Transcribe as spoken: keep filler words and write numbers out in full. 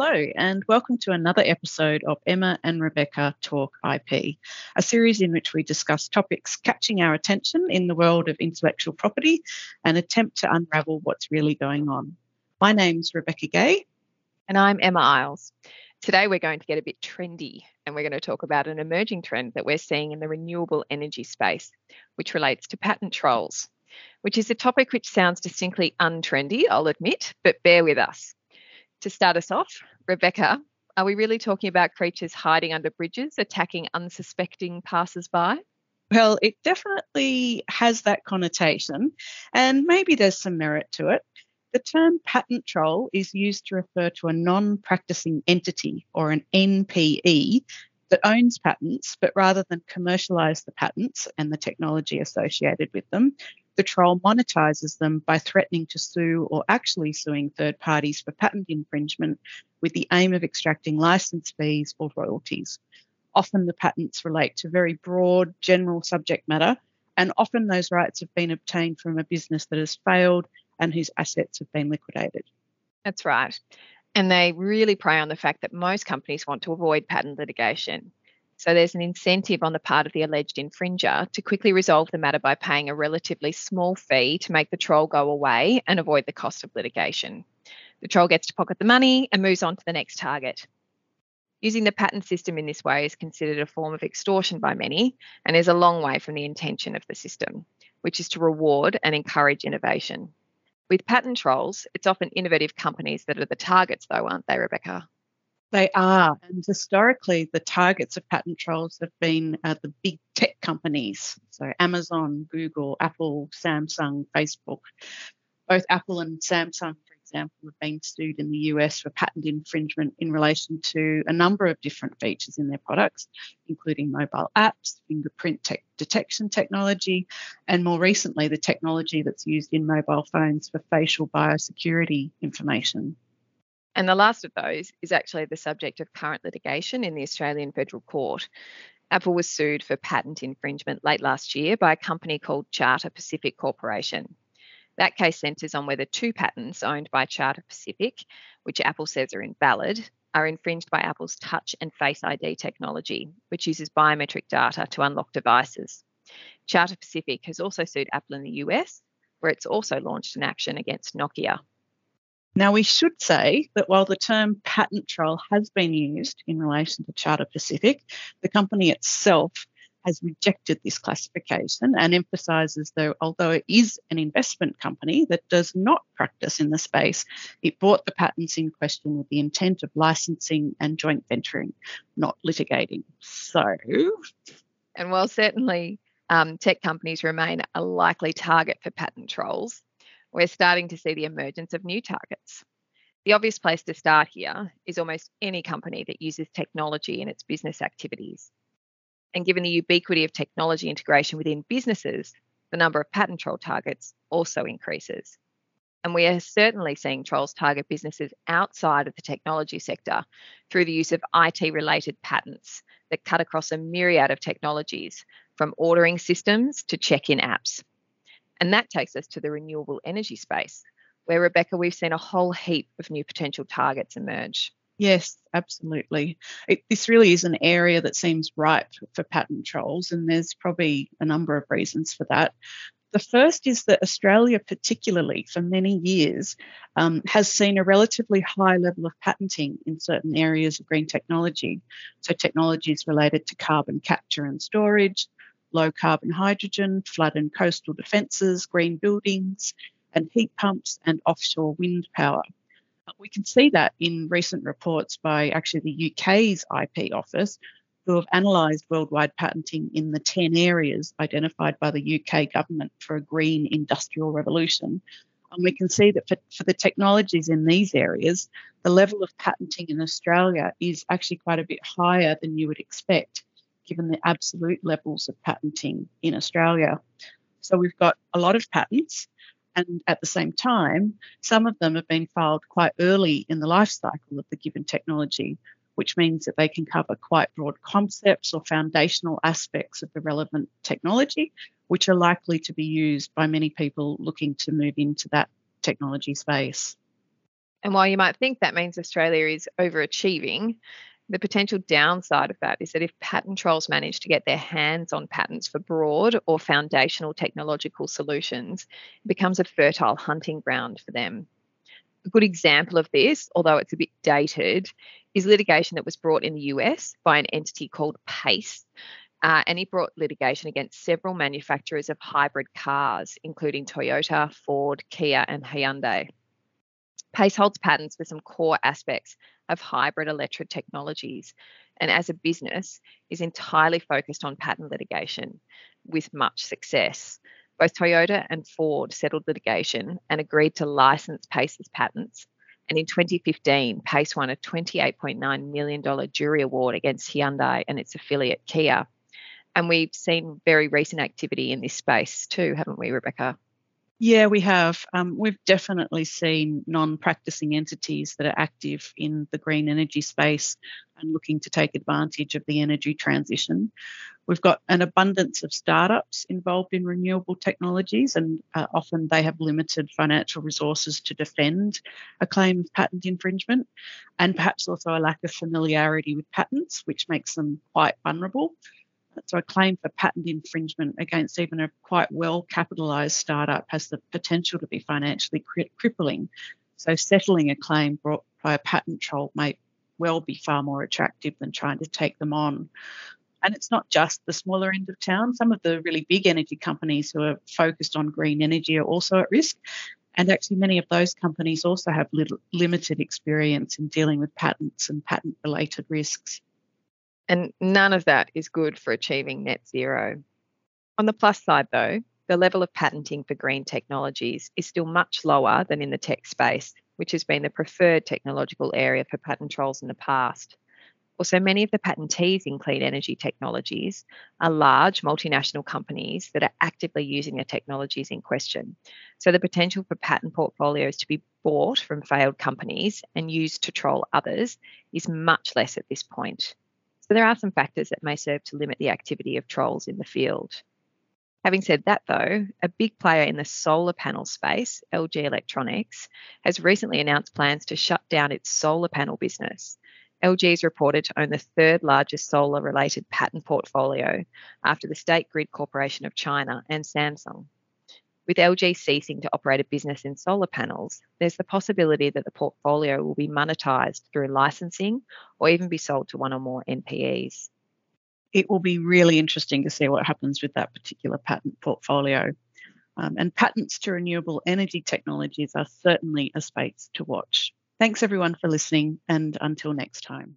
Hello, and welcome to another episode of Emma and Rebecca Talk I P, a series in which we discuss topics catching our attention in the world of intellectual property and attempt to unravel what's really going on. My name's Rebecca Gay. And I'm Emma Isles. Today we're going to get a bit trendy and we're going to talk about an emerging trend that we're seeing in the renewable energy space, which relates to patent trolls, which is a topic which sounds distinctly untrendy, I'll admit, but bear with us. To start us off, Rebecca, are we really talking about creatures hiding under bridges, attacking unsuspecting passers-by? Well, it definitely has that connotation, and maybe there's some merit to it. The term patent troll is used to refer to a non-practicing entity, or an N P E, that owns patents, but rather than commercialise the patents and the technology associated with them, the troll monetises them by threatening to sue or actually suing third parties for patent infringement with the aim of extracting licence fees or royalties. Often the patents relate to very broad, general subject matter, and often those rights have been obtained from a business that has failed and whose assets have been liquidated. That's right. And they really prey on the fact that most companies want to avoid patent litigation. So there's an incentive on the part of the alleged infringer to quickly resolve the matter by paying a relatively small fee to make the troll go away and avoid the cost of litigation. The troll gets to pocket the money and moves on to the next target. Using the patent system in this way is considered a form of extortion by many and is a long way from the intention of the system, which is to reward and encourage innovation. With patent trolls, it's often innovative companies that are the targets though, aren't they, Rebecca? They are, and historically the targets of patent trolls have been uh, the big tech companies, so Amazon, Google, Apple, Samsung, Facebook. Both Apple and Samsung, for example, have been sued in the U S for patent infringement in relation to a number of different features in their products, including mobile apps, fingerprint tech detection technology, and more recently the technology that's used in mobile phones for facial biosecurity information. And the last of those is actually the subject of current litigation in the Australian Federal Court. Apple was sued for patent infringement late last year by a company called Charter Pacific Corporation. That case centres on whether two patents owned by Charter Pacific, which Apple says are invalid, are infringed by Apple's Touch and Face I D technology, which uses biometric data to unlock devices. Charter Pacific has also sued Apple in the U S, where it's also launched an action against Nokia. Now, we should say that while the term patent troll has been used in relation to Charter Pacific, the company itself has rejected this classification and emphasises that although it is an investment company that does not practice in the space, it bought the patents in question with the intent of licensing and joint venturing, not litigating. So, and while certainly um, tech companies remain a likely target for patent trolls, we're starting to see the emergence of new targets. The obvious place to start here is almost any company that uses technology in its business activities. And given the ubiquity of technology integration within businesses, the number of patent troll targets also increases. And we are certainly seeing trolls target businesses outside of the technology sector through the use of I T-related patents that cut across a myriad of technologies, from ordering systems to check-in apps. And that takes us to the renewable energy space, where, Rebecca, we've seen a whole heap of new potential targets emerge. Yes, absolutely. It, this really is an area that seems ripe for patent trolls, and there's probably a number of reasons for that. The first is that Australia, particularly for many years, um, has seen a relatively high level of patenting in certain areas of green technology, so technologies related to carbon capture and storage, low carbon hydrogen, flood and coastal defences, green buildings and heat pumps and offshore wind power. We can see that in recent reports by actually the U K's I P office, who have analysed worldwide patenting in the ten areas identified by the U K government for a green industrial revolution. And we can see that for, for the technologies in these areas, the level of patenting in Australia is actually quite a bit higher than you would expect, given the absolute levels of patenting in Australia. So we've got a lot of patents, and at the same time, some of them have been filed quite early in the life cycle of the given technology, which means that they can cover quite broad concepts or foundational aspects of the relevant technology, which are likely to be used by many people looking to move into that technology space. And while you might think that means Australia is overachieving, the potential downside of that is that if patent trolls manage to get their hands on patents for broad or foundational technological solutions, it becomes a fertile hunting ground for them. A good example of this, although it's a bit dated, is litigation that was brought in the U S by an entity called Pace. Uh, and it brought litigation against several manufacturers of hybrid cars, including Toyota, Ford, Kia, and Hyundai. Pace holds patents for some core aspects of hybrid electric technologies, and as a business is entirely focused on patent litigation with much success. Both Toyota and Ford settled litigation and agreed to license Pace's patents. And in twenty fifteen, Pace won a twenty-eight point nine million dollars jury award against Hyundai and its affiliate Kia. And we've seen very recent activity in this space too, haven't we, Rebecca? Yeah, we have. Um, we've definitely seen non-practicing entities that are active in the green energy space and looking to take advantage of the energy transition. We've got an abundance of startups involved in renewable technologies, and uh, often they have limited financial resources to defend a claim of patent infringement, and perhaps also a lack of familiarity with patents, which makes them quite vulnerable. So a claim for patent infringement against even a quite well-capitalised startup has the potential to be financially cri- crippling. So settling a claim brought by a patent troll may well be far more attractive than trying to take them on. And it's not just the smaller end of town. Some of the really big energy companies who are focused on green energy are also at risk. And actually many of those companies also have little, limited experience in dealing with patents and patent-related risks. And none of that is good for achieving net zero. On the plus side, though, the level of patenting for green technologies is still much lower than in the tech space, which has been the preferred technological area for patent trolls in the past. Also, many of the patentees in clean energy technologies are large multinational companies that are actively using the technologies in question. So the potential for patent portfolios to be bought from failed companies and used to troll others is much less at this point. So there are some factors that may serve to limit the activity of trolls in the field. Having said that, though, a big player in the solar panel space, L G Electronics, has recently announced plans to shut down its solar panel business. L G is reported to own the third largest solar-related patent portfolio after the State Grid Corporation of China and Samsung. With L G ceasing to operate a business in solar panels, there's the possibility that the portfolio will be monetised through licensing or even be sold to one or more N P Es. It will be really interesting to see what happens with that particular patent portfolio. Um, and patents to renewable energy technologies are certainly a space to watch. Thanks everyone for listening, and until next time.